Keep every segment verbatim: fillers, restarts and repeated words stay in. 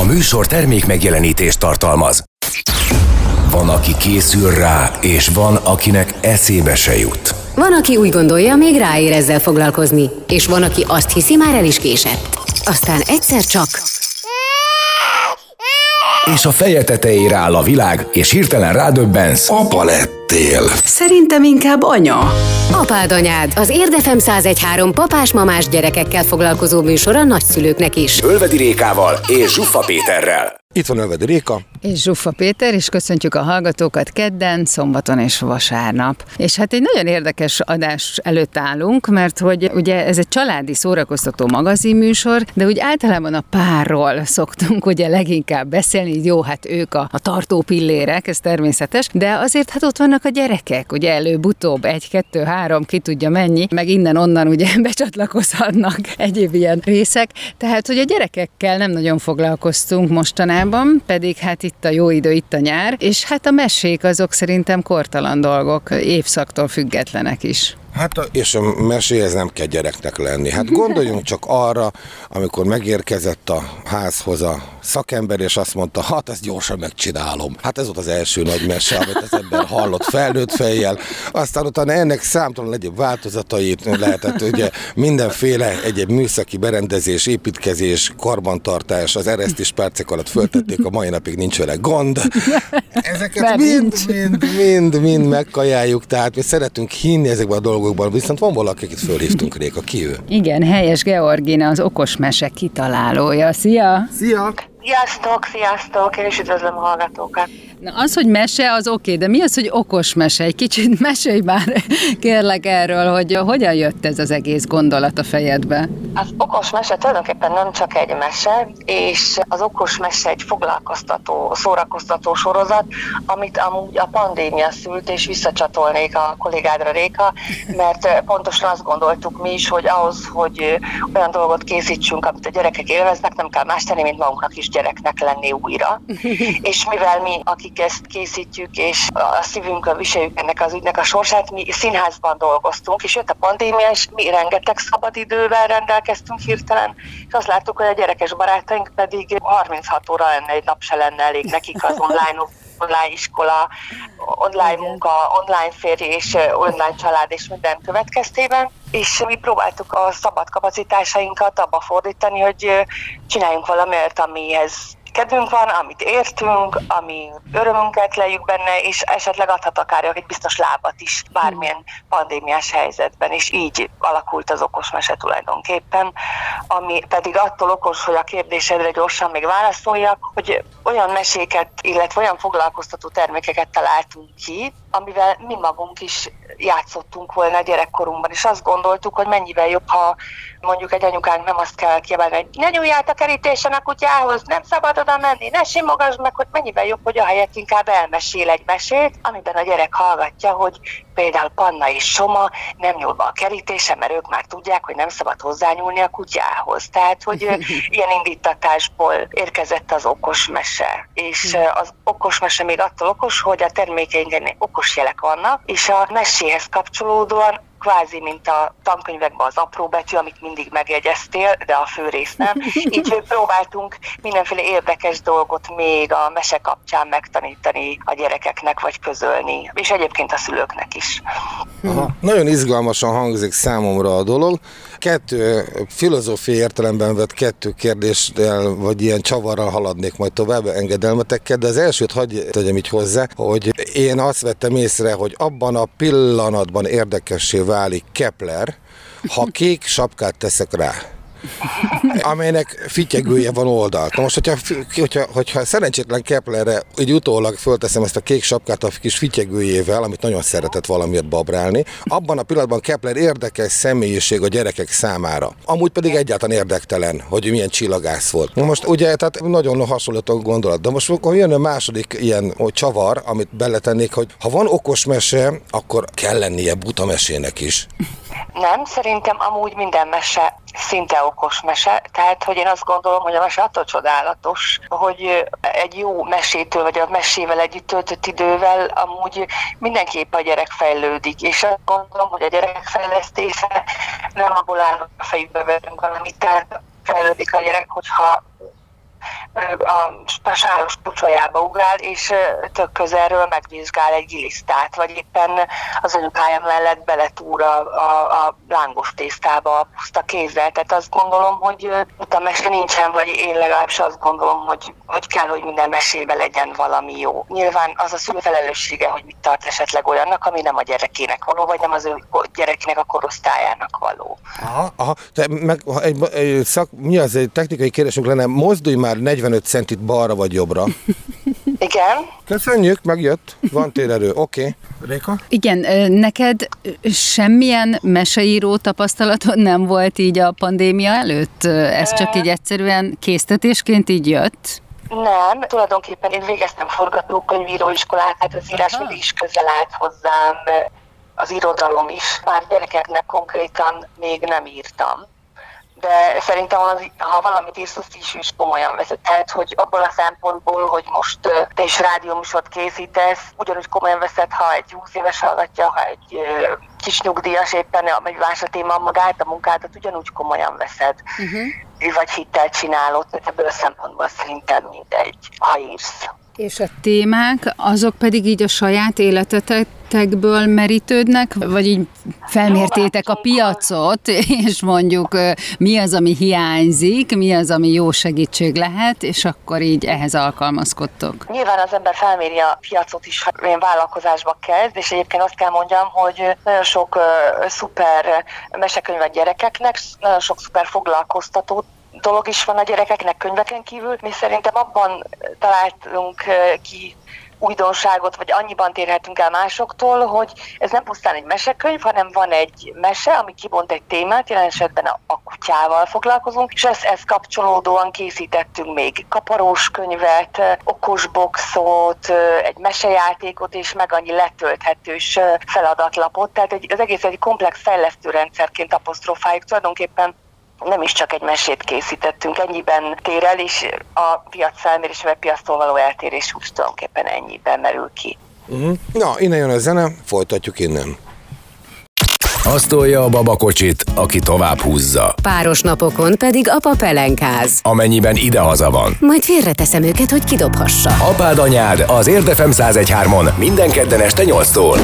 A műsor termékmegjelenítést tartalmaz. Van, aki készül rá, és van, akinek eszébe se jut. Van, aki úgy gondolja, még ráér ezzel foglalkozni, és van, aki azt hiszi, már el is késett. Aztán egyszer csak... és a feje tetejére áll a világ, és hirtelen rádöbbensz. Apa lettél. Szerintem inkább anya. Apád anyád, az Érd ef em száz egy pont három papás-mamás gyerekekkel foglalkozó műsor a nagyszülőknek is. Ölvedi Rékával és Zsuffa Péterrel. Itt van Ölvedi Réka. És Zsuffa Péter, és köszöntjük a hallgatókat kedden, szombaton és vasárnap. És hát egy nagyon érdekes adás előtt állunk, mert hogy ugye ez egy családi szórakoztató magazinműsor, de úgy általában a párról szoktunk ugye leginkább beszélni, jó, hát ők a, a tartó pillérek, ez természetes, de azért hát ott vannak a gyerekek, ugye előbb-utóbb egy, kettő, három, ki tudja mennyi, meg innen-onnan ugye becsatlakozhatnak egyéb ilyen részek, tehát hogy a gyerekekkel nem nagyon foglalkoztunk mostanában, pedig hát itt a jó idő, itt a nyár, és hát a mesék azok szerintem kortalan dolgok, évszaktól függetlenek is. Hát a, és a meséhez nem kell gyereknek lenni. Hát gondoljunk csak arra, amikor megérkezett a házhoz a szakember, és azt mondta, hát ezt gyorsan megcsinálom. Hát ez volt az első nagy mese, amit az ember hallott felnőtt fejjel. Aztán utána ennek számtalan egyéb változatait lehetett, ugye mindenféle egyéb műszaki berendezés, építkezés, karbantartás, az eresztés percek alatt föltették, a mai napig nincs vele gond. Ezeket mind-mind-mind megkajáljuk, tehát mi szeretünk hinni ezekben a dolgokban. Viszont van valaki, akit fölhívtunk, Réka, ki ő? Igen, helyes Georgina, az okosmese kitalálója. Szia! Szia! Sziasztok, sziasztok! Én is üdvözlöm a hallgatókat! Na, az, hogy mese, az oké, de mi az, hogy okosmese? Egy kicsit mesélj már, kérlek, erről, hogy hogyan jött ez az egész gondolat a fejedbe? Az okosmese tulajdonképpen nem csak egy mese, és az okosmese egy foglalkoztató, szórakoztató sorozat, amit amúgy a pandémia szült, és visszacsatolnék a kollégádra, Réka, mert pontosan azt gondoltuk mi is, hogy ahhoz, hogy olyan dolgot készítsünk, amit a gyerekek élveznek, nem kell más tenni, mint magunknak is gyereknek lenni újra. És mivel mi, akik ezt készítjük, és a szívünkön viseljük ennek az ügynek a sorsát, mi színházban dolgoztunk, és jött a pandémia, és mi rengeteg szabadidővel rendelkeztünk hirtelen, és azt láttuk, hogy a gyerekes barátaink pedig harminchat óra lenne, egy nap se lenne elég nekik az online online iskola, online munka, online férjés, online család és minden következtében, és mi próbáltuk a szabad kapacitásainkat abba fordítani, hogy csináljunk valamit, amihez kedvünk van, amit értünk, ami örömünket lejük benne, és esetleg adhat akár egy biztos lábat is bármilyen pandémiás helyzetben, és így alakult az okosmese tulajdonképpen, ami pedig attól okos, hogy a kérdésedre gyorsan még válaszoljak, hogy olyan meséket, illetve olyan foglalkoztató termékeket találtunk ki, amivel mi magunk is játszottunk volna gyerekkorunkban, és azt gondoltuk, hogy mennyivel jobb, ha mondjuk egy anyukánk nem azt kell kiabálni, hogy ne nyúlj át a kerítésen a kutyához, nem szabad oda menni, ne simogasd meg, hogy mennyivel jobb, hogy ahelyett inkább elmesél egy mesét, amiben a gyerek hallgatja, hogy például Panna és Soma nem nyúlva a kerítésen, mert ők már tudják, hogy nem szabad hozzányúlni a kutyához. Tehát, hogy ilyen indítatásból érkezett az okosmese. És az okosmese még attól okos, hogy a termékeinken okos jelek vannak, és a meséhez kapcsolódóan kvázi, mint a tankönyvekben az apró betű, amit mindig megjegyeztél, de a fő rész nem. Így próbáltunk mindenféle érdekes dolgot még a mese kapcsán megtanítani a gyerekeknek, vagy közölni, és egyébként a szülőknek is. Aha. Nagyon izgalmasan hangzik számomra a dolog. Kettő filozófiai értelemben vett kettő kérdéssel, vagy ilyen csavarral haladnék majd tovább, engedelmetekkel, de az elsőt hagyj tegyem így hozzá, hogy én azt vettem észre, hogy abban a pillanatban érdekessé válik Kepler, ha kék sapkát teszek rá, amelynek fityegője van oldalt. Na most, hogyha, hogyha, hogyha szerencsétlen Keplerre így utólag fölteszem ezt a kék sapkát a kis fityegőjével, amit nagyon szeretett valamiért babrálni, abban a pillanatban Kepler érdekes személyiség a gyerekek számára. Amúgy pedig egyáltalán érdektelen, hogy milyen csillagász volt. Na most ugye, tehát nagyon hasonlító gondolat. De most jön a második ilyen csavar, amit beletennék, hogy ha van okos mese, akkor kell lennie buta mesének is. Nem, szerintem amúgy minden mese szinte okos mese, tehát hogy én azt gondolom, hogy a mese attól csodálatos, hogy egy jó mesétől, vagy a mesével együtt töltött idővel amúgy mindenképp a gyerek fejlődik, és azt gondolom, hogy a gyerek fejlesztése nem abból áll, hogy a fejükbe verünk, hanem itt fejlődik a gyerek, hogyha a sáros pucsolyába ugrál, és tök közelről megvizsgál egy gilisztát, vagy éppen az anyukája mellett beletúr a, a, a lángos tésztába a puszta kézzel. Tehát azt gondolom, hogy utána mese nincsen, vagy én legalábbis azt gondolom, hogy, hogy kell, hogy minden mesébe legyen valami jó. Nyilván az a szülő felelőssége, hogy mit tart esetleg olyannak, ami nem a gyerekének való, vagy nem az ő gyerekének a korosztályának való. Aha, aha. Te, meg, egy, egy szak, mi az egy technikai kérdésünk lenne, mozdulj már negyvenöt centit balra vagy jobbra. Igen. Köszönjük, megjött, van télerő, oké. Okay. Réka? Igen, neked semmilyen meseíró tapasztalatod nem volt így a pandémia előtt? Ez csak így egyszerűen késztetésként így jött? Nem, tulajdonképpen én végeztem forgatókönyvíróiskolát, hát az írás is közel állt hozzám, az irodalom is. Már gyerekeknek konkrétan még nem írtam. De szerintem, az, ha valamit írsz, azt is, is komolyan veszed. Tehát, hogy abból a szempontból, hogy most te is rádióműsort készítesz, ugyanúgy komolyan veszed, ha egy húsz éves hallgatja, ha egy kis nyugdíjas éppen, vagy más a téma, magát, a munkádat, ugyanúgy komolyan veszed. Uh-huh. Vagy hittel csinálod, tehát ebből a szempontból szerintem mindegy, ha írsz. És a témák, azok pedig így a saját életetekből merítődnek, vagy így felmértétek a piacot, és mondjuk mi az, ami hiányzik, mi az, ami jó segítség lehet, és akkor így ehhez alkalmazkodtok. Nyilván az ember felméri a piacot is, ha ilyen vállalkozásba kezd, és egyébként azt kell mondjam, hogy nagyon sok uh, szuper mesekönyv a gyerekeknek, nagyon sok szuper foglalkoztatót, dolog is van a gyerekeknek könyveken kívül. Mi szerintem abban találtunk ki újdonságot, vagy annyiban térhetünk el másoktól, hogy ez nem pusztán egy mesekönyv, hanem van egy mese, ami kibont egy témát, jelen esetben a kutyával foglalkozunk, és ezt, ezt kapcsolódóan készítettünk még kaparós könyvet, okos boxot, egy mesejátékot, és meg annyi letölthetős feladatlapot. Tehát egy, az egész egy komplex fejlesztőrendszerként aposztrofáljuk tulajdonképpen. Nem is csak egy mesét készítettünk, ennyiben tér el, és a piac felmérés, vagy piactól való eltérés úgy tulajdonképpen ennyiben merül ki. Uh-huh. Na, innen jön a zene, folytatjuk innen. Azt tolja a babakocsit, aki tovább húzza. Páros napokon pedig apa pelenkáz. Amennyiben idehaza van. Majd félreteszem őket, hogy kidobhassa. Apád anyád az Érd ef em száz egy pont három-on minden kedden este nyolctól.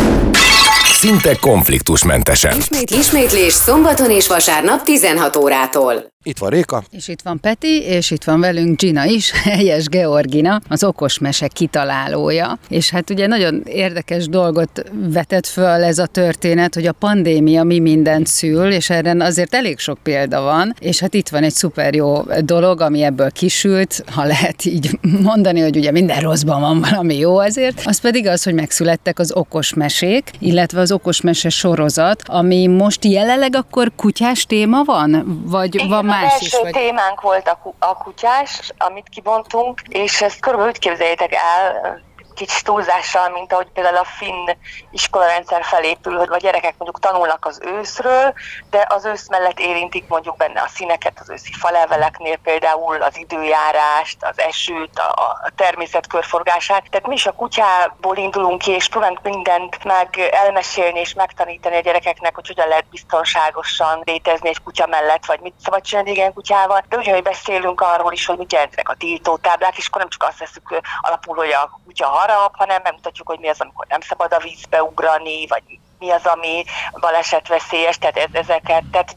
Szinte konfliktusmentesen. Ismét, ismétlés szombaton és vasárnap tizenhat órától. Itt van Réka. És itt van Peti, és itt van velünk Gina is, helyes Georgina, az okosmese kitalálója. És hát ugye nagyon érdekes dolgot vetett föl ez a történet, hogy a pandémia mi mindent szül, és erre azért elég sok példa van, és hát itt van egy szuper jó dolog, ami ebből kisült, ha lehet így mondani, hogy ugye minden rosszban van valami jó azért. Az pedig az, hogy megszülettek az okosmesék, illetve az okosmese sorozat, ami most jelenleg akkor kutyás téma van? Vagy igen, van más is? Vagy... témánk volt a, ku- a kutyás, amit kibontunk, és ezt körülbelül úgy képzeljétek el, kicsit túlzással, mint ahogy például a finn iskolarendszer felépül, hogy a gyerekek mondjuk tanulnak az őszről, de az ősz mellett érintik mondjuk benne a színeket, az őszi faleveleknél például az időjárást, az esőt, a, a természet körforgását. Tehát mi is a kutyából indulunk ki, és próbálunk mindent meg elmesélni és megtanítani a gyerekeknek, hogy hogyan lehet biztonságosan létezni egy kutya mellett, vagy mit szabad csinálni egy ilyen kutyával. De ugyanúgy beszélünk arról is, hogy mit jelentenek a tiltótáblák, és akkor nem csak azt veszük alapul, hogy a kutya harap, hanem megmutatjuk, hogy mi az, amikor nem szabad a vízbe ugrani, vagy mi az, ami balesetveszélyes, tehát ezeket. Tehát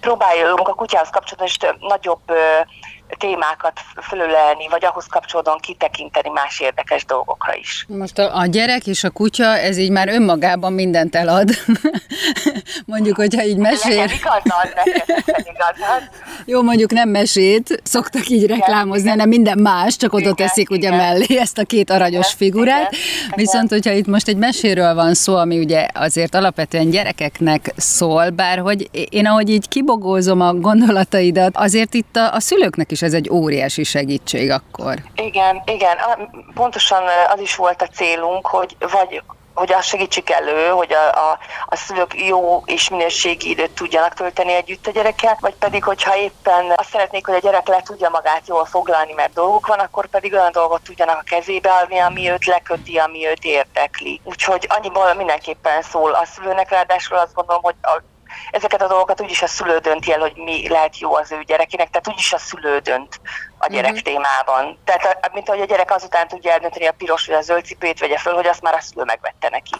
próbáljunk a kutyához kapcsolatban is nagyobb témákat fölölelni, vagy ahhoz kapcsolódóan kitekinteni más érdekes dolgokra is. Most a, a gyerek és a kutya, ez így már önmagában mindent elad. Mondjuk, hogyha így mesél. Nekem igazad, nekem igazad. Jó, mondjuk nem mesét, szoktak így reklámozni, hanem minden más, csak oda teszik ugye mellé ezt a két aranyos figurát. Viszont, hogyha itt most egy meséről van szó, ami ugye azért alapvetően gyerekeknek szól, bárhogy én ahogy így kibogózom a gondolataidat, azért itt a, a szülőknek is és ez egy óriási segítség akkor. Igen, igen. Pontosan az is volt a célunk, hogy vagy hogy azt segítsük elő, hogy a, a, a szülők jó és minőségi időt tudjanak tölteni együtt a gyerekkel, vagy pedig, hogyha éppen azt szeretnék, hogy a gyerek le tudja magát jól foglalni, mert dolguk van, akkor pedig olyan dolgot tudjanak a kezébe adni, ami őt leköti, ami őt érdekli. Úgyhogy annyiból mindenképpen szól a szülőnek, ráadásul azt gondolom, hogy a ezeket a dolgokat úgyis a szülő dönti el, hogy mi lehet jó az ő gyerekének, tehát úgyis a szülő dönt a gyerek uh-huh. témában. Tehát, mint ahogy a gyerek azután tudja eldönteni a piros vagy a zöld cipőt, vegye föl, hogy azt már a szülő megvette neki.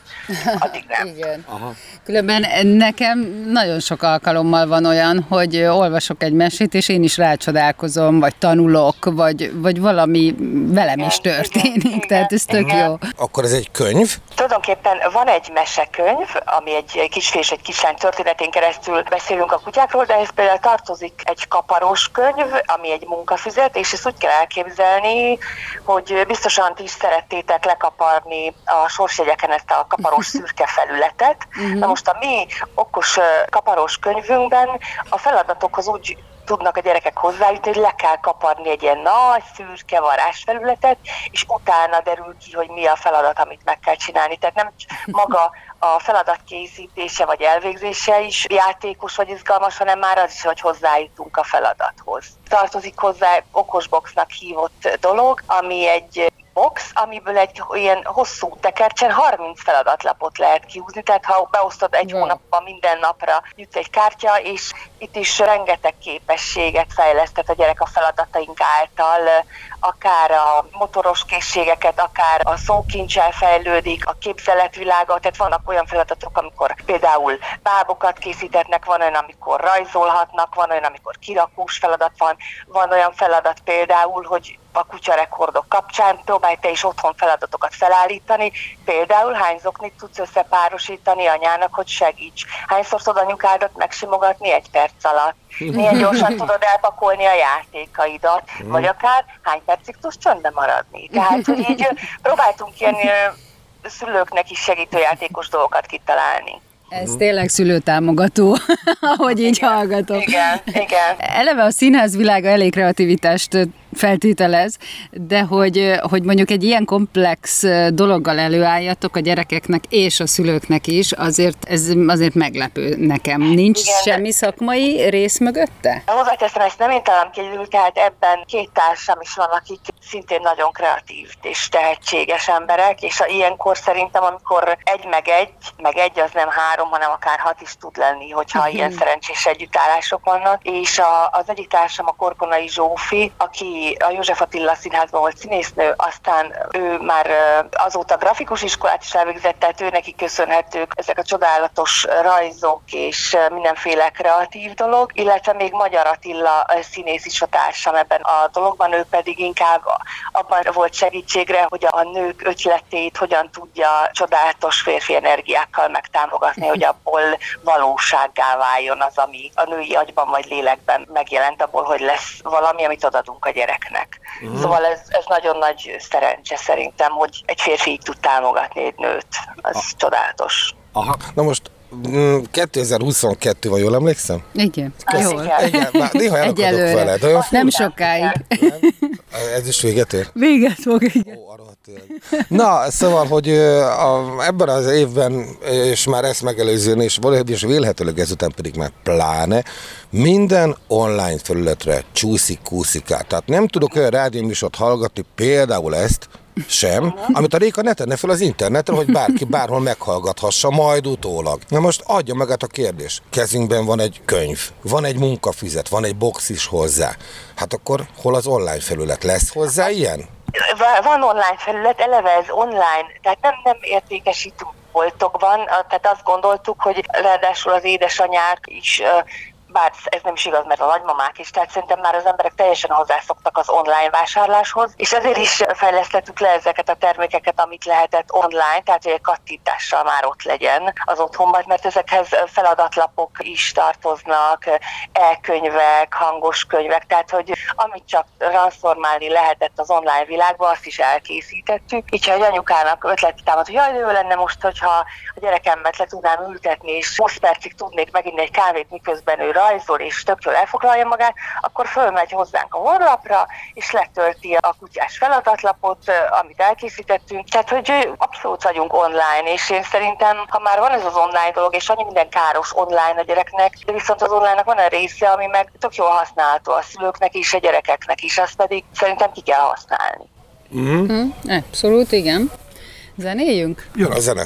Addig nem. Igen. Aha. Különben nekem nagyon sok alkalommal van olyan, hogy olvasok egy mesét, és én is rácsodálkozom, vagy tanulok, vagy, vagy valami velem is történik. Igen. Igen. Tehát ez tök Igen. jó. Akkor ez egy könyv? Tulajdonképpen van egy mesekönyv, ami egy kisfiú és egy kislány történetén keresztül beszélünk a kutyákról, de ez például tartozik egy kaparós könyv, ami egy munkafüzet, és ezt úgy kell elképzelni, hogy biztosan ti is szerettétek lekaparni a sorsjegyeken ezt a kaparós szürke felületet. Na most a mi okos kaparós könyvünkben a feladatokhoz úgy tudnak a gyerekek hozzájutni, hogy le kell kaparni egy ilyen nagy, szürke varázsfelületet, és utána derül ki, hogy mi a feladat, amit meg kell csinálni. Tehát nem maga a feladat készítése vagy elvégzése is játékos vagy izgalmas, hanem már az is, hogy hozzájutunk a feladathoz. Tartozik hozzá okosboxnak hívott dolog, ami egy box, amiből egy ilyen hosszú tekercsen harminc feladatlapot lehet kihúzni, tehát ha beosztod egy yeah. hónapban minden napra, jutsz egy kártya, és itt is rengeteg képességet fejlesztett a gyerek a feladataink által, akár a motoros készségeket, akár a szókincsel fejlődik, a képzeletvilága, tehát vannak olyan feladatok, amikor például bábokat készítetnek, van olyan, amikor rajzolhatnak, van olyan, amikor kirakós feladat van, van olyan feladat például, hogy a kutyarekordok kapcsán próbálj te is otthon feladatokat felállítani, például hány zoknit tudsz összepárosítani anyának, hogy segíts, hányszor tudod anyukádat megsimogatni egy perc alatt, milyen gyorsan tudod elpakolni a játékaidat, vagy akár hány percig tudsz csöndbe maradni. Tehát, hogy így próbáltunk ilyen szülőknek is segítő játékos dolgokat kitalálni. Ez mm. tényleg szülőtámogató, ahogy így igen, hallgatom. Igen, igen. Eleve a színház világa elég kreativitást feltételez, de hogy, hogy mondjuk egy ilyen komplex dologgal előálljatok a gyerekeknek és a szülőknek is, azért ez azért meglepő nekem. Nincs igen, semmi szakmai rész mögötte? Hozzáteszem, ezt nem én talán kívül, tehát ebben két társam is van, akik szintén nagyon kreatív és tehetséges emberek, és ilyenkor szerintem, amikor egy meg egy, meg egy az nem három, hanem akár hat is tud lenni, hogyha uh-huh. ilyen szerencsés együttállások vannak, és a, az egyik társam a Korkonai Zsófi, aki a József Attila színházban volt színésznő, aztán ő már azóta grafikus iskolát is elvégzett, tehát ő neki köszönhetők ezek a csodálatos rajzok és mindenféle kreatív dolog, illetve még Magyar Attila színész is a társam ebben a dologban, ő pedig inkább abban volt segítségre, hogy a nők ötletét hogyan tudja csodálatos férfi energiákkal megtámogatni, hogy abból valósággá váljon az, ami a női agyban vagy lélekben megjelent, abból, hogy lesz valami, amit odadunk a gyereknek. Uh-huh. Szóval ez, ez nagyon nagy szerencse szerintem, hogy egy férfi így tud támogatni egy nőt. Ez ah. csodálatos. Aha. Na most kétezer-huszonkettő, vagy jól emlékszem? Igen. Köszönöm. Jól. Igen, bár néha elakadok veled. Olyan nem sokáig. Nem? Ez is véget ér? Véget fog, igen. Ó, arra tényleg. Na, szóval, hogy a, ebben az évben, és már ezt megelőzően, és valójában vélhetőleg ezután pedig már pláne, minden online felületre csúszik-kúszik át. Tehát nem tudok olyan rádióműsort hallgatni, például ezt, sem, amit a Réka ne tenne fel az interneten, hogy bárki bárhol meghallgathassa, majd utólag. Na most adja magát a kérdés. Kezünkben van egy könyv, van egy munkafüzet, van egy box is hozzá. Hát akkor hol az online felület? Lesz hozzá ilyen? Van online felület, eleve ez online, tehát nem, nem értékesítünk boltokban, tehát azt gondoltuk, hogy ráadásul az édesanyák is, bár ez nem is igaz, mert a nagymamák is, tehát szerintem már az emberek teljesen hozzászoktak az online vásárláshoz, és ezért is fejlesztettük le ezeket a termékeket, amit lehetett online, tehát hogy egy kattintással már ott legyen az otthonban, mert ezekhez feladatlapok is tartoznak, e-könyvek, hangos könyvek, tehát hogy amit csak transformálni lehetett az online világba, azt is elkészítettük. Így, ha egy anyukának ötlet támad, hogy jaj, jó lenne most, hogyha a gyerekemet le tudnám ültetni, és húsz percig tudnék meginni egy kávét, miközben ő rajzol és többről elfoglalja magát, akkor fölmegy hozzánk a honlapra, és letölti a kutyás feladatlapot, amit elkészítettünk. Tehát, hogy abszolút vagyunk online, és én szerintem, ha már van ez az online dolog, és annyi minden káros online a gyereknek, de viszont az online-nak van a része, ami meg tök jól használható a szülőknek és a gyerekeknek is, azt pedig szerintem ki kell használni. Mm-hmm. Abszolút, igen. Zenéljünk? Jön a zene.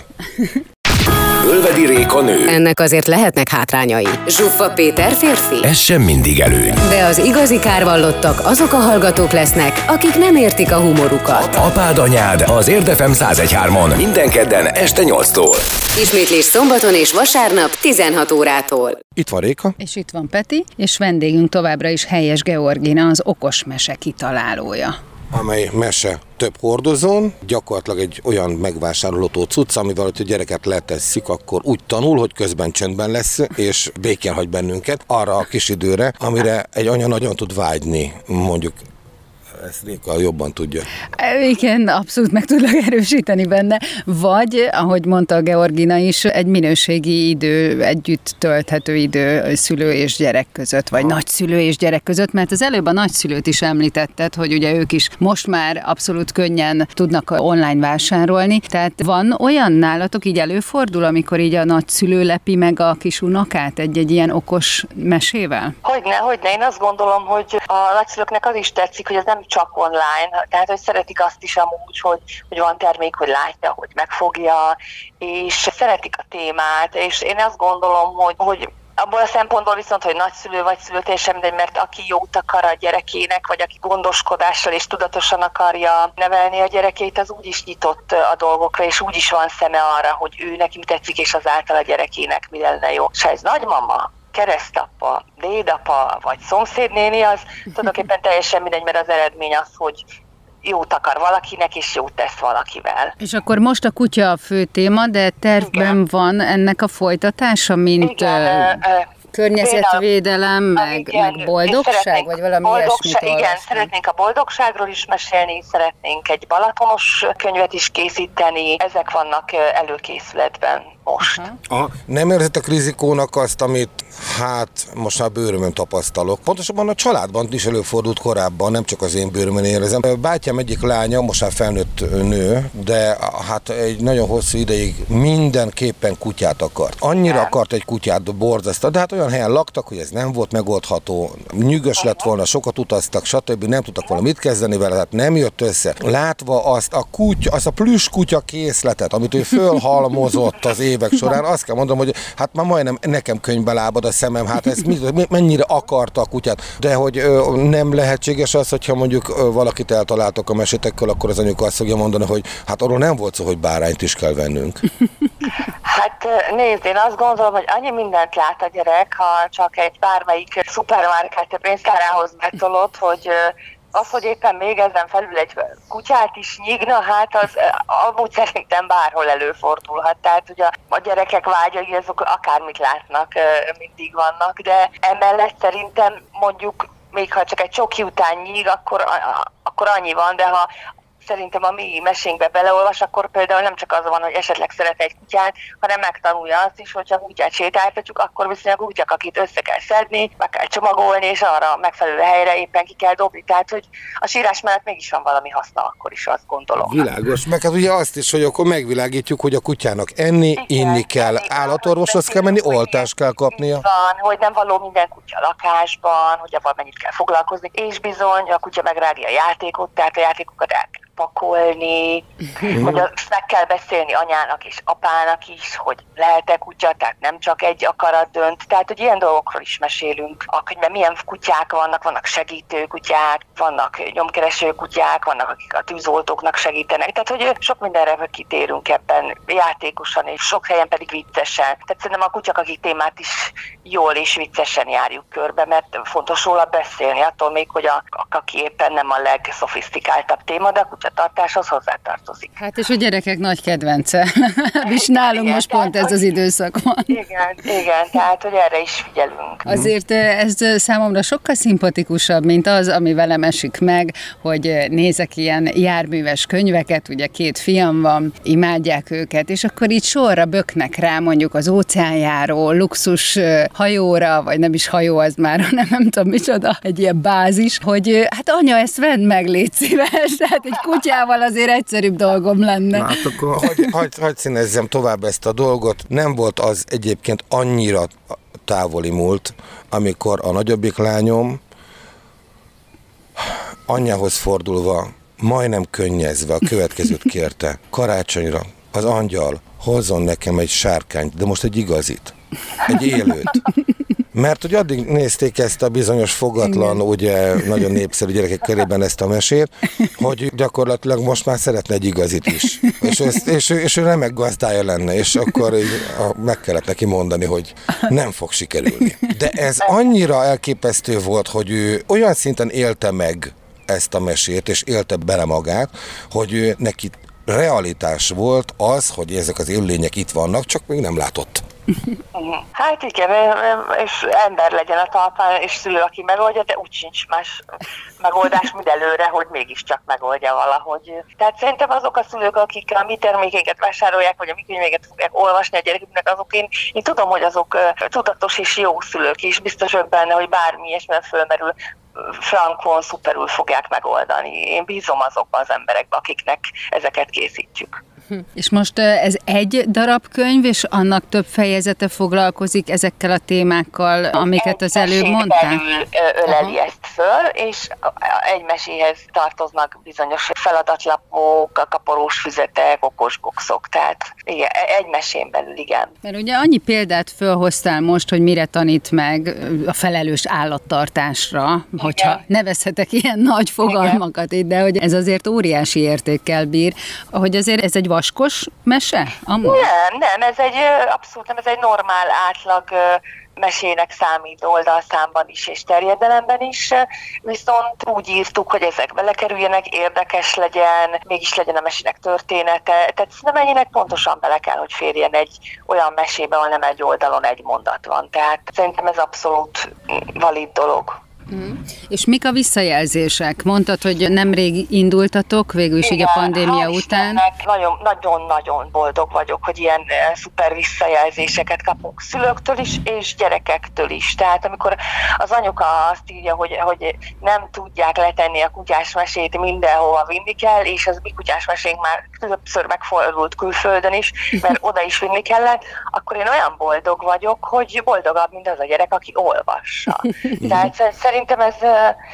Ölvedi Réka nő. Ennek azért lehetnek hátrányai. Zsuffa Péter férfi. Ez sem mindig előny. De az igazi kárvallottak azok a hallgatók lesznek, akik nem értik a humorukat. Apád, anyád az Érdefem száz egy pont három-on minden kedden este nyolctól. Ismétlés szombaton és vasárnap tizenhat órától. Itt van Réka. És itt van Peti. És vendégünk továbbra is Helyes Georgina, az okosmese kitalálója. Amely mese több hordozón, gyakorlatilag egy olyan megvásárolható cucc, amivel, hogyha gyereket letesszük, akkor úgy tanul, hogy közben csöndben lesz, és békén hagy bennünket arra a kis időre, amire egy anya nagyon tud vágyni, mondjuk. Ezt Réka jobban tudja. Igen, abszolút meg tudlak erősíteni benne. Vagy, ahogy mondta Georgina is, egy minőségi idő, együtt tölthető idő szülő és gyerek között, vagy nagyszülő és gyerek között, mert az előbb a nagyszülőt is említetted, hogy ugye ők is most már abszolút könnyen tudnak online vásárolni. Tehát van olyan nálatok, így előfordul, amikor így a nagyszülő lepi meg a kis unokát egy-egy ilyen okos mesével? Hogyne, hogyne. Én azt gondolom, hogy a nagyszülőknek az is tetszik, hogy ez nem csak online, tehát hogy szeretik azt is amúgy, hogy, hogy van termék, hogy látja, hogy megfogja, és szeretik a témát, és én azt gondolom, hogy, hogy abból a szempontból viszont, hogy nagyszülő vagy szülő, teljesen mindegy, mert aki jót akar a gyerekének, vagy aki gondoskodással és tudatosan akarja nevelni a gyerekét, az úgy is nyitott a dolgokra, és úgy is van szeme arra, hogy ő neki mi tetszik, és azáltal a gyerekének mi lenne jó. És ha ez nagymama, keresztapa, dédapa vagy szomszédnéni, az tulajdonképpen teljesen mindegy, mert az eredmény az, hogy jót akar valakinek, és jót tesz valakivel. És akkor most a kutya a fő téma, de tervben igen. Van ennek a folytatása, mint... Igen, uh, környezetvédelem, a, meg, igen, meg boldogság, vagy valami boldogság, ilyesmit. Igen, olvasni. Szeretnénk a boldogságról is mesélni, szeretnénk egy balatonos könyvet is készíteni. Ezek vannak előkészületben most. Aha. Aha. Nem érzitek rizikónak azt, amit hát most már bőrömön tapasztalok. Pontosabban a családban is előfordult korábban, nem csak az én bőrömön érezem. Bátyám egyik lánya, most már felnőtt nő, de hát egy nagyon hosszú ideig mindenképpen kutyát akart. Annyira nem. akart egy kutyát, borzasztó, de hát olyan helyen laktak, hogy ez nem volt megoldható, nyűgös lett volna, sokat utaztak, stb. Nem tudtak volna mit kezdeni vele, tehát nem jött össze. Látva azt a kutya, azt a plüss kutya készletet, amit ő fölhalmozott az évek során, azt kell mondom, hogy hát már majdnem nekem könyvbe lábad a szemem, hát ez mennyire akarta a kutyát. De hogy nem lehetséges az, hogyha mondjuk valakit eltaláltok a mesétekkel, akkor az anyuka azt fogja mondani, hogy hát arról nem volt szó, hogy bárányt is kell vennünk. Hát nézd, én azt gondolom, hogy annyi mindent lát a gyerek, ha csak egy bármelyik szupermarket a pénztárához betolod, hogy az, hogy éppen még ezen felül egy kutyát is nyigna, hát az amúgy szerintem bárhol előfordulhat. Tehát ugye a gyerekek vágyai, azok akármit látnak, mindig vannak, de emellett szerintem mondjuk, még ha csak egy csoki után nyíg, akkor, akkor annyi van, de ha szerintem a mi mesénkbe beleolvas, akkor például nem csak az van, hogy esetleg szeret egy kutyát, hanem megtanulja azt is, hogyha a kutyát sétáltatjuk, akkor viszonylag úgy, akit össze kell szedni, meg kell csomagolni, és arra megfelelő helyre éppen ki kell dobni. Tehát, hogy a sírás mellett mégis van valami haszna, akkor is azt gondolom. Világos, meg hát ugye azt is, hogy akkor megvilágítjuk, hogy a kutyának enni, igen, inni kell, enni, állatorvoshoz kell menni, oltást kell kapnia. Van, hogy nem való minden kutya lakásban, hogy avval mennyit kell foglalkozni, és bizony a kutya megrágja a játékot, tehát a játékokat el kell pakolni, hogy meg kell beszélni anyának és apának is, hogy lehet-e kutya, tehát nem csak egy akarat dönt. Tehát, hogy ilyen dolgokról is mesélünk. A könyvben milyen kutyák vannak, vannak segítő kutyák, vannak nyomkereső kutyák, vannak, akik a tűzoltóknak segítenek. Tehát, hogy sok mindenre kitérünk ebben játékosan, és sok helyen pedig viccesen. Tehát szerintem a kutyakaki témát is jól és viccesen járjuk körbe, mert fontos róla beszélni, attól még, hogy a kaki éppen nem a legszofisztikáltabb téma, de a kutya tartáshoz hozzátartozik. Hát és a gyerekek nagy kedvence. És nálunk igen, most pont ez az időszak van. Igen, igen, tehát hogy erre is figyelünk. Azért ez számomra sokkal szimpatikusabb, mint az, ami velem esik meg, hogy nézek ilyen járműves könyveket, ugye két fiam van, imádják őket, és akkor így sorra böknek rá mondjuk az óceánjáró, luxus hajóra, vagy nem is hajó az már, hanem nem tudom micsoda, egy ilyen bázis, hogy hát anya, ezt vedd meg, légy szíves, tehát egy kutyával azért egyszerűbb dolgom lenne. Na, hát akkor hagy, hagy, hagy színezzem tovább ezt a dolgot. Nem volt az egyébként annyira távoli múlt, amikor a nagyobbik lányom anyjához fordulva, majdnem könnyezve a következőt kérte. Karácsonyra az angyal hozzon nekem egy sárkányt, de most egy igazit, egy élőt. Mert hogy addig nézték ezt a bizonyos fogatlan, igen, ugye nagyon népszerű gyerekek körében ezt a mesét, hogy gyakorlatilag most már szeretne egy igazit is. És, ezt, és, és ő remek gazdája lenne, és akkor meg kellett neki mondani, hogy nem fog sikerülni. De ez annyira elképesztő volt, hogy ő olyan szinten élte meg ezt a mesét, és élte bele magát, hogy ő neki realitás volt az, hogy ezek az élőlények itt vannak, csak még nem látott. Hát igen, és ember legyen a talpán, és szülő, aki megoldja, de úgy sincs más megoldás, mint előre, hogy mégiscsak megoldja valahogy. Tehát szerintem azok a szülők, akik a mi termékeinket vásárolják, vagy a mi könyveinket fogják olvasni a gyereküknek, azok én, én tudom, hogy azok tudatos és jó szülők is, biztos vagyok benne, hogy bármi ilyesmilyen fölmerül, frankon, szuperül fogják megoldani. Én bízom azokban az emberekben, akiknek ezeket készítjük. És most ez egy darab könyv, és annak több fejezete foglalkozik ezekkel a témákkal, amiket az előbb mondtál? Egy mesén belül öleli aha. ezt föl, és egy meséhez tartoznak bizonyos feladatlapok, kaporós füzetek, okos boxok, tehát igen, egy mesén belül, igen. Mert ugye annyi példát fölhoztál most, hogy mire tanít meg a felelős állattartásra, igen, hogyha nevezhetek ilyen nagy fogalmakat, igen, de hogy ez azért óriási értékkel bír, hogy azért ez egy vaskos mese? Amúgy? Nem, nem, ez egy abszolút nem, ez egy normál átlag mesének számít oldalszámban is és terjedelemben is, viszont úgy írtuk, hogy ezek belekerüljenek, érdekes legyen, mégis legyen a mesének története, tehát nem ennyinek pontosan bele kell, hogy férjen egy olyan mesébe, ahol nem egy oldalon egy mondat van, tehát szerintem ez abszolút valid dolog. Mm. És mik a visszajelzések? Mondtad, hogy nemrég indultatok, végül is igen, így a pandémia után. Nagyon-nagyon boldog vagyok, hogy ilyen szuper visszajelzéseket kapunk szülőktől is, és gyerekektől is. Tehát amikor az anyuka azt írja, hogy, hogy nem tudják letenni a kutyás mesét, mindenhova vinni kell, és az mi kutyás mesénk már többször megfordult külföldön is, mert oda is vinni kellett, akkor én olyan boldog vagyok, hogy boldogabb, mint az a gyerek, aki olvassa. Tehát szerintem Szerintem ez,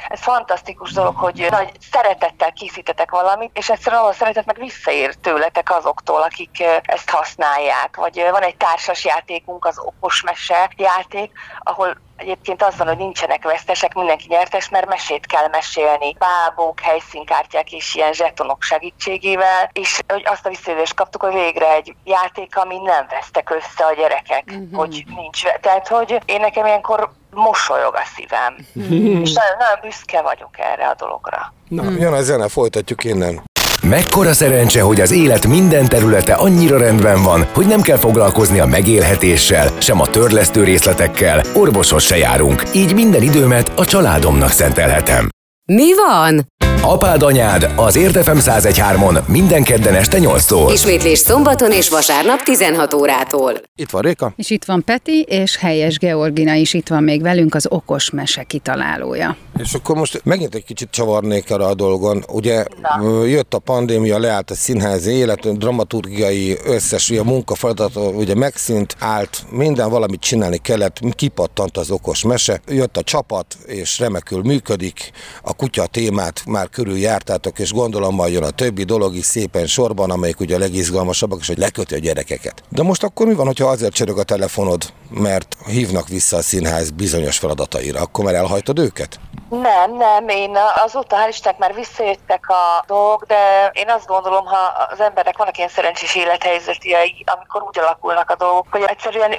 ez fantasztikus dolog, hogy nagy szeretettel készítetek valamit, és egyszerűen ahol szeretet meg visszaér tőletek azoktól, akik ezt használják. Vagy van egy társas játékunk, az okosmese játék, ahol egyébként az van, hogy nincsenek vesztesek, mindenki nyertes, mert mesét kell mesélni. Bábok, helyszínkártyák és ilyen zsetonok segítségével, és hogy azt a visszajelzést kaptuk, hogy végre egy játék, ami nem vesztek össze a gyerekek, mm-hmm. hogy nincs. Tehát, hogy én nekem ilyenkor mosolyog a szívem, mm. és nagyon, nagyon büszke vagyok erre a dologra. Na, mm. jön a zene, folytatjuk innen. Mekkora szerencse, hogy az élet minden területe annyira rendben van, hogy nem kell foglalkozni a megélhetéssel, sem a törlesztő részletekkel, orvoshoz se járunk, így minden időmet a családomnak szentelhetem. Mi van? Apád, anyád, az Érdefem száz egy pont három-on minden kedden este nyolctól. Ismétlés szombaton és vasárnap tizenhat órától. Itt van Réka. És itt van Peti, és Helyes Georgina is itt van még velünk, az okos mese kitalálója. És akkor most megint egy kicsit csavarnék arra a dolgon. Ugye jött a pandémia, leállt a színházi élet, dramaturgiai összes ugye, munkafeladat ugye megszűnt, állt, minden valamit csinálni kellett, kipattant az okos mese. Jött a csapat, és remekül működik, a kutya témát már körül jártátok, és gondolom majd jön a többi dolog is szépen sorban, amelyik ugye a legizgalmasabbak, és hogy leköti a gyerekeket. De most akkor mi van, hogyha azért csörög a telefonod, mert hívnak vissza a színház bizonyos feladataira, akkor már elhajtod őket? Nem, nem, én azóta hál' Istennek már visszajöttek a dolgok, de én azt gondolom, ha az embernek vannak ilyen szerencsés élethelyzetei, amikor úgy alakulnak a dolgok, hogy egyszerűen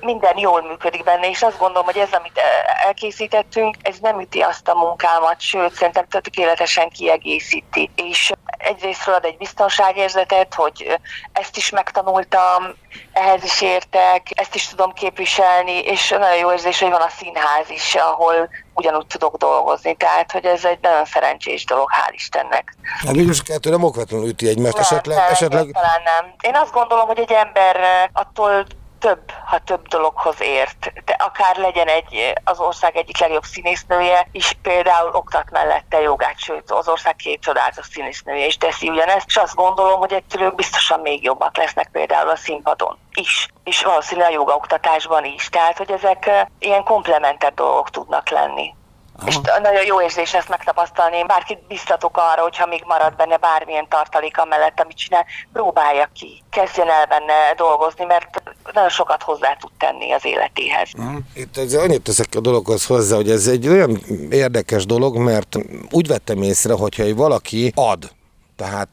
minden jól működik benne, és azt gondolom, hogy ez, amit elkészítettünk, ez nem üti azt a munkámat, sőt, szerintem tökéletesen kiegészíti. És egyrészt ad egy biztonságérzetet, hogy ezt is megtanultam, ehhez is értek, ezt is tudom képviselni, és nagyon jó érzés, hogy van a színház is, ahol ugyanúgy tudok dolgozni, tehát hogy ez egy nagyon szerencsés dolog, hál' Istennek. Hát mégis kettő nem okvetlenül üti egymást, nem, esetleg, nem, esetleg... talán nem. Én azt gondolom, hogy egy ember attól több, ha több dologhoz ért. De akár legyen egy, az ország egyik legjobb színésznője is például oktat mellette jogát, sőt az ország két csodálatos színésznője is teszi ugyanezt, és azt gondolom, hogy ettől ők biztosan még jobbak lesznek például a színpadon is, és valószínűleg a jogaoktatásban is. Tehát, hogy ezek ilyen komplementer dolgok tudnak lenni. Aha. És nagyon jó érzés ezt megtapasztalni. Én bárkit biztatok arra, hogyha még marad benne bármilyen tartalék amellett, amit csinál, próbálja ki, kezdjen el benne dolgozni, mert nagyon sokat hozzá tud tenni az életéhez. Itt annyit teszek a dologhoz hozzá, hogy ez egy olyan érdekes dolog, mert úgy vettem észre, hogyha valaki ad, tehát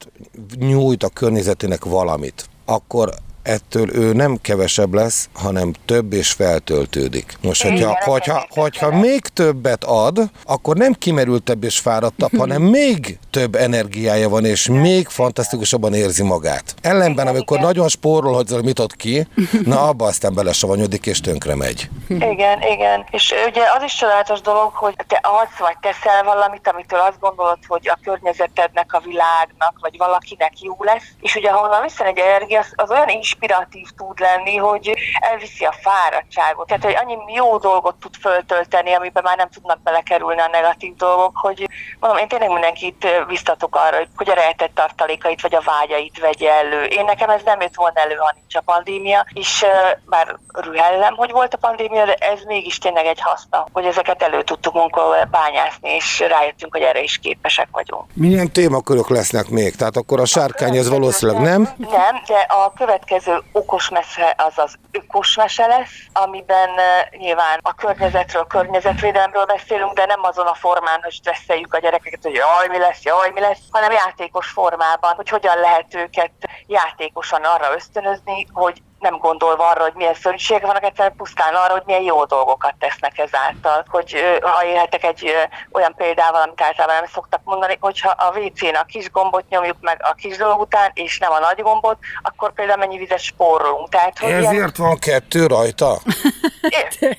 nyújt a környezetének valamit, akkor ettől ő nem kevesebb lesz, hanem több és feltöltődik. Most, hogyha, igen, hogyha, hogyha még többet ad, akkor nem kimerültebb és fáradtabb, hanem még több energiája van, és még fantasztikusabban érzi magát. Ellenben, amikor igen. nagyon spórol, hogy mit ad ki, na abba aztán belesavanyodik, és tönkre megy. Igen, igen. És ugye az is csodálatos dolog, hogy te adsz, vagy teszel valamit, amitől azt gondolod, hogy a környezetednek, a világnak, vagy valakinek jó lesz, és ugye ahonnan vissza egy energia, az, az olyan is inspiratív tud lenni, hogy elviszi a fáradtságot. Tehát, hogy annyi jó dolgot tud föltölteni, amiben már nem tudnak belekerülni a negatív dolgok, hogy mondom, én tényleg mindenkit biztatok arra, hogy a rejtett tartalékait vagy a vágyait vegye elő. Én nekem ez nem jött volna elő, ha nincs a pandémia, és bár rühellem, hogy volt a pandémia, de ez mégis tényleg egy haszna, hogy ezeket elő tudtuk munkába bányászni, és rájöttünk, hogy erre is képesek vagyunk. Milyen témakörök lesznek még? Tehát akkor a sárkány ez valószínűleg nem? Nem, de a következő okosmese, azaz ökosmese lesz, amiben uh, nyilván a környezetről, környezetvédelemről beszélünk, de nem azon a formán, hogy stresszeljük a gyerekeket, hogy jaj, mi lesz, jaj, mi lesz, hanem játékos formában, hogy hogyan lehet őket játékosan arra ösztönözni, hogy nem gondolva arra, hogy milyen szörnyűségek vannak, egyszerűen pusztán arra, hogy milyen jó dolgokat tesznek ezáltal. Hogy ha élhetek egy olyan példával, amit általában nem szoktak mondani, hogyha a vé cén a kis gombot nyomjuk meg a kis dolog után, és nem a nagy gombot, akkor például mennyi vizet spórolunk. Tehát, hogy ezért ilyen... van kettő rajta?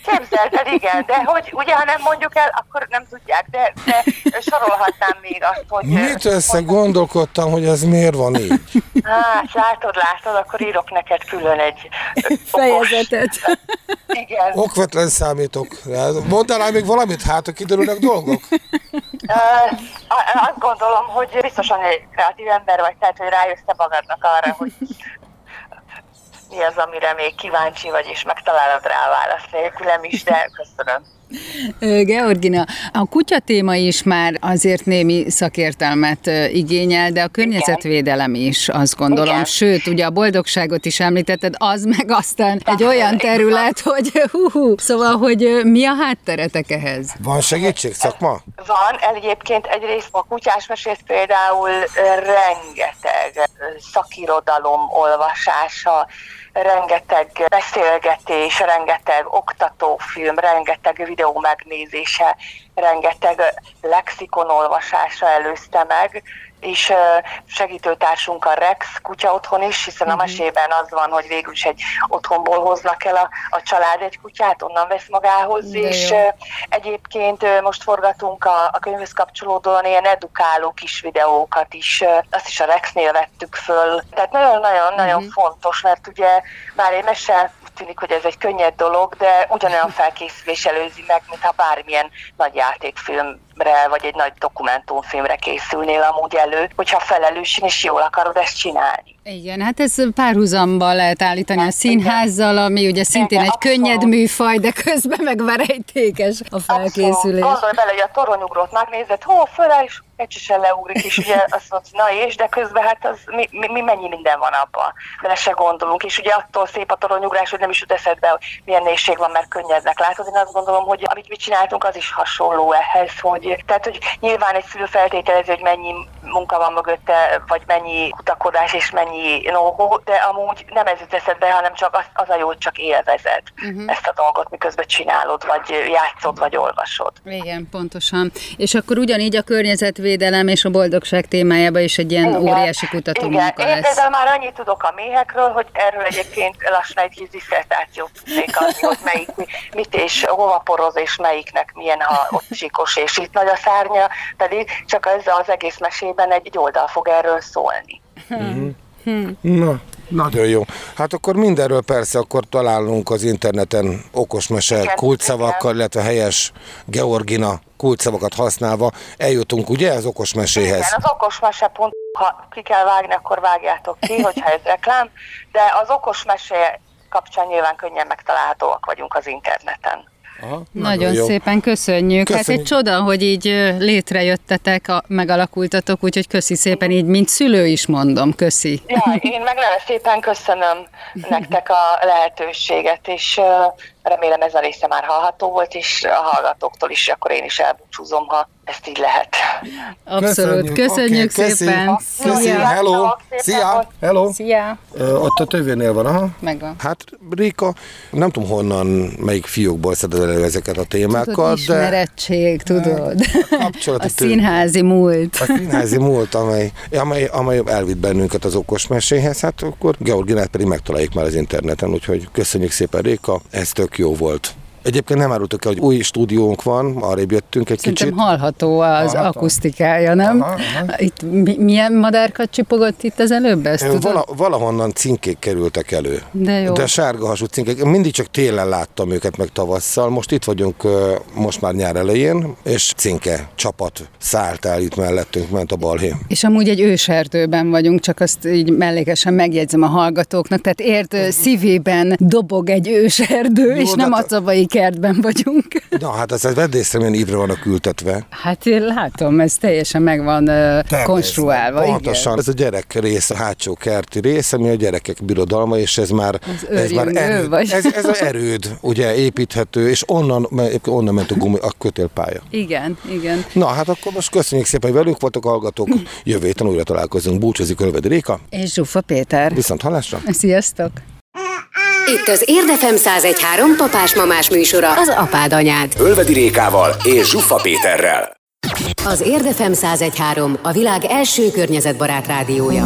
Képzelted, igen, de hogy ugye, ha nem mondjuk el, akkor nem tudják, de, de sorolhatnám még azt, hogy... Mit összegondolkodtam, hogy ez miért van így? Hát, látod, látod, akkor írok neked külön egy fejezetet. Igen. Okvetlen számítok rá. Mondanál még valamit, hát, kiderülnek dolgok? Uh, azt gondolom, hogy biztosan egy kreatív ember vagy, tehát, hogy rájössz te magadnak arra, hogy mi az, amire még kíváncsi vagy, és megtalálod rá a választ nélkülem is, de köszönöm. Georgina, a kutya téma is már azért némi szakértelmet igényel, de a környezetvédelem is, azt gondolom. Igen. Sőt, ugye a boldogságot is említetted, az meg aztán egy olyan terület, hogy hú-hú. Szóval, hogy mi a hátteretek ehhez? Van segítség szakma? Van, egyébként egyrészt a kutyásmesét például rengeteg szakirodalom olvasása, rengeteg beszélgetés, rengeteg oktatófilm, rengeteg videó megnézése, rengeteg lexikon olvasása előzte meg, és segítőtársunk a Rex kutya otthon is, hiszen a mesében az van, hogy végül is egy otthonból hoznak el a, a család egy kutyát, onnan vesz magához, de és jó. Egyébként most forgatunk a, a könyvhöz kapcsolódóan ilyen edukáló kis videókat is, azt is a Rexnél vettük föl. Tehát nagyon-nagyon-nagyon mm-hmm. fontos, mert ugye bár én mese tűnik, hogy ez egy könnyed dolog, de ugyanolyan felkészülés előzi meg, mintha bármilyen nagy játékfilmre, vagy egy nagy dokumentumfilmre készülnél amúgy elő, hogyha felelősen is jól akarod ezt csinálni. Igen, hát ez párhuzamban lehet állítani hát, a színházzal, ami ugye szintén igen, egy abszolút. Könnyed műfaj, de közben meg verejtékes a felkészülés. Abszolút. Gondolj bele, hogy a toronyugrót megnézed, hó, föláll, és egyszerűen leugrik, és ugye azt mondsz, na és, de közben hát az, mi, mi, mi mennyi minden van abban, bele se gondolunk, és ugye attól szép a toronyugrás, hogy nem is jut eszedbe, hogy milyen nélség van, mert könnyednek látod. Én azt gondolom, hogy amit mi csináltunk, az is hasonló ehhez, hogy tehát, hogy nyilván egy szülő feltételező, hogy mennyi munka van mögötte, vagy mennyi kutakodás, és mennyi no-go, de amúgy nem ez jut eszedbe, hanem csak az, az a jó, csak élvezed uh-huh. ezt a dolgot, miközben csinálod, vagy játszod, vagy olvasod. Igen, pontosan. És akkor ugyanígy a környezet védelem és a boldogság témájában is egy ilyen igen, óriási kutató igen. munka lesz. Igen, már annyit tudok a méhekről, hogy erről egyébként lassan egy kis disszertációt tudnék adni, hogy melyik mit és hova poroz, és melyiknek milyen, ha ott zsikos, és itt nagy a szárnya, pedig csak ez az egész mesében egy, egy oldal fog erről szólni. Mm-hmm. Mm. Na, nagyon jó. Hát akkor mindenről persze, akkor találunk az interneten okosmese kulcsszavakkal, illetve helyes Georgina kulcsszavakat használva eljutunk, ugye, az okosmeséhez? Igen, az okosmese pont, ha ki kell vágni, akkor vágjátok ki, hogyha ez reklám, de az okosmese kapcsán nyilván könnyen megtalálhatóak vagyunk az interneten. Aha, nagyon nagyon szépen köszönjük. köszönjük. Hát egy csoda, hogy így létrejöttetek, a, megalakultatok, úgyhogy köszi szépen, így mint szülő is mondom, köszi. Ja, én meg nagyon szépen köszönöm nektek a lehetőséget, és remélem ez a része már hallható volt, és a hallgatóktól is, akkor én is elbúcsúzom, ha ezt így lehet. Abszolút, köszönjük, köszönjük okay, szépen. Köszi, köszi. Hello, szia, hello. Szia. Uh, ott a tévénél van, aha. Megvan. Hát Réka, nem tudom honnan, melyik fiókból szeded elő ezeket a témákat. Tudod, ismerettség, de... tudod. A, a színházi múlt. A színházi múlt, amely, amely, amely elvitt bennünket az okosmeséhez, hát akkor Georginát pedig megtaláljuk már az interneten, úgyhogy köszönjük szépen Réka, ez tök jó volt. Egyébként nem árultuk el, hogy új stúdiónk van, arrébb jöttünk egy Szerintem kicsit. hallható az hallható. akusztikája, nem? Aha, aha. Itt milyen madárkat csipogott itt az előbb, ezt tudod? Vala, valahonnan cinkék kerültek elő. De jó. De sárga hasú cinkék. Mindig csak télen láttam őket, meg tavasszal. Most itt vagyunk, most már nyár elején, és cinke csapat szállt el itt mellettünk, ment a balhé. És amúgy egy őserdőben vagyunk, csak azt így mellékesen megjegyzem a hallgatóknak. Tehát Érd szívében dobog egy őserdő, jó, és nem a Acabai kertben vagyunk. Na, hát ez a vendészre milyen ívre vannak ültetve. Hát én látom, ez teljesen meg van uh, konstruálva. Pontosan, igen. Ez a gyerek rész, a hátsó kerti rész, ami a gyerekek birodalma, és ez már, ez már erőd. Ez, ez az erőd, ugye, építhető, és onnan, onnan ment a, gumi, a kötélpálya. Igen, igen. Na, hát akkor most köszönjük szépen, hogy velünk voltak, hallgatók. Jövő héten újra találkozunk. Búcsúzik Ölvedi Réka. És Zsuffa Péter. Viszont hallásra. Sziasztok. Itt az Érdefem száz egy három papás-mamás műsora, az apád anyád. Ölvedi Rékával és Zsuffa Péterrel. Az Érdefem száz egy három, a világ első környezetbarát rádiója.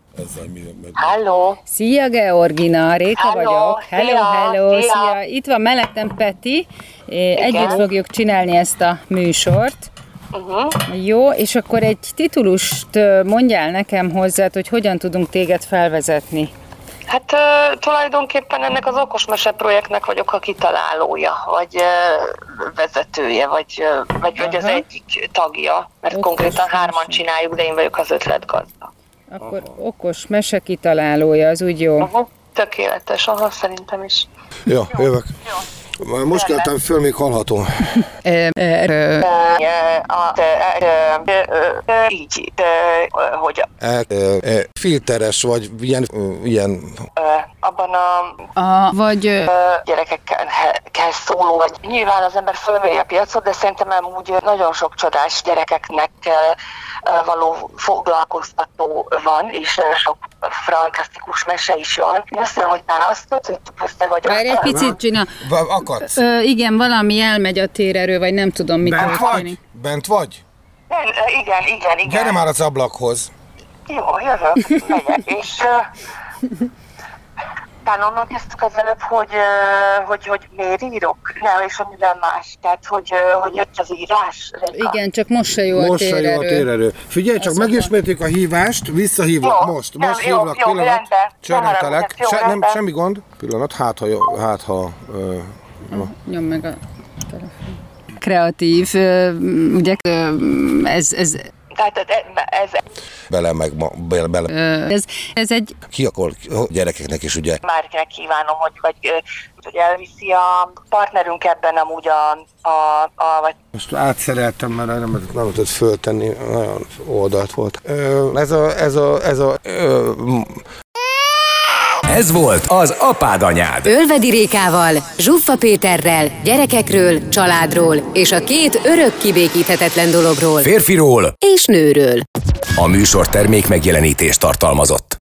Halló! Szia Georgina, Réka hello, vagyok. Hello, szia, hello, szia. szia. Itt van mellettem Peti. Igen. Együtt fogjuk csinálni ezt a műsort. Uh-huh. Jó, és akkor egy titulust mondjál nekem hozzá, hogy hogyan tudunk téged felvezetni. Hát uh, tulajdonképpen ennek az okosmese projektnek vagyok a kitalálója, vagy uh, vezetője, vagy, uh, vagy, vagy az egyik tagja, mert okos konkrétan hárman csináljuk, de én vagyok az ötletgazda. Akkor aha. Okos mese kitalálója, az úgy jó. Aha, tökéletes, aha, szerintem is. Ja, jó, jövök. Jó. Most keltem föl, még hallható. Így, hogy filteres, vagy ilyen... ilyen. Abban a... Vagy... Gyerekekkel szóló, vagy nyilván az ember fölméri a piacot, de szerintem amúgy nagyon sok csodás gyerekeknek való foglalkoztató van, és sok fantasztikus mese is van. Azt mondom, hogy már azt kötöttük össze, vagy... Várj egy picit, Gina. Ö, igen, valami elmegy a térerő, vagy nem tudom, mit történik. Bent vagy? Bent vagy? Igen, igen, igen, igen. Gyere már az ablakhoz. Jó, jövök, megyek, és... Talán onnan kezdtük az előbb, hogy, hogy, hogy miért írok, nem, és amivel más, tehát hogy, hogy jött az írás. Réka. Igen, csak most se jó a térerő. Most se jó a térerő. Figyelj csak, megismertük a hívást, visszahívlak jó, most, most jó, hívlak, jó, pillanat, csörnetelek, se, nem, rendben. Semmi gond, pillanat, hát ha, hát ha, uh, no. Nyom meg a telefon. Kreatív, ugye, ez, ez... Tehát ez... Bele meg ma, bele, bele. Ez, ez egy... Ki akkor gyerekeknek is, ugye? Márkinek kívánom, hogy vagy, hogy elviszi a partnerünk ebben amúgy a... a, a vagy... Most átszereltem, mert nem tudod föltenni, nagyon oldalt volt. Ez a... Ez a... Ez a ö... Ez volt az apád anyád. Ölvedi Rékával, Zsuffa Péterrel, gyerekekről, családról és a két örök kibékíthetetlen dologról. Férfiról és nőről. A műsor termék megjelenítést tartalmazott.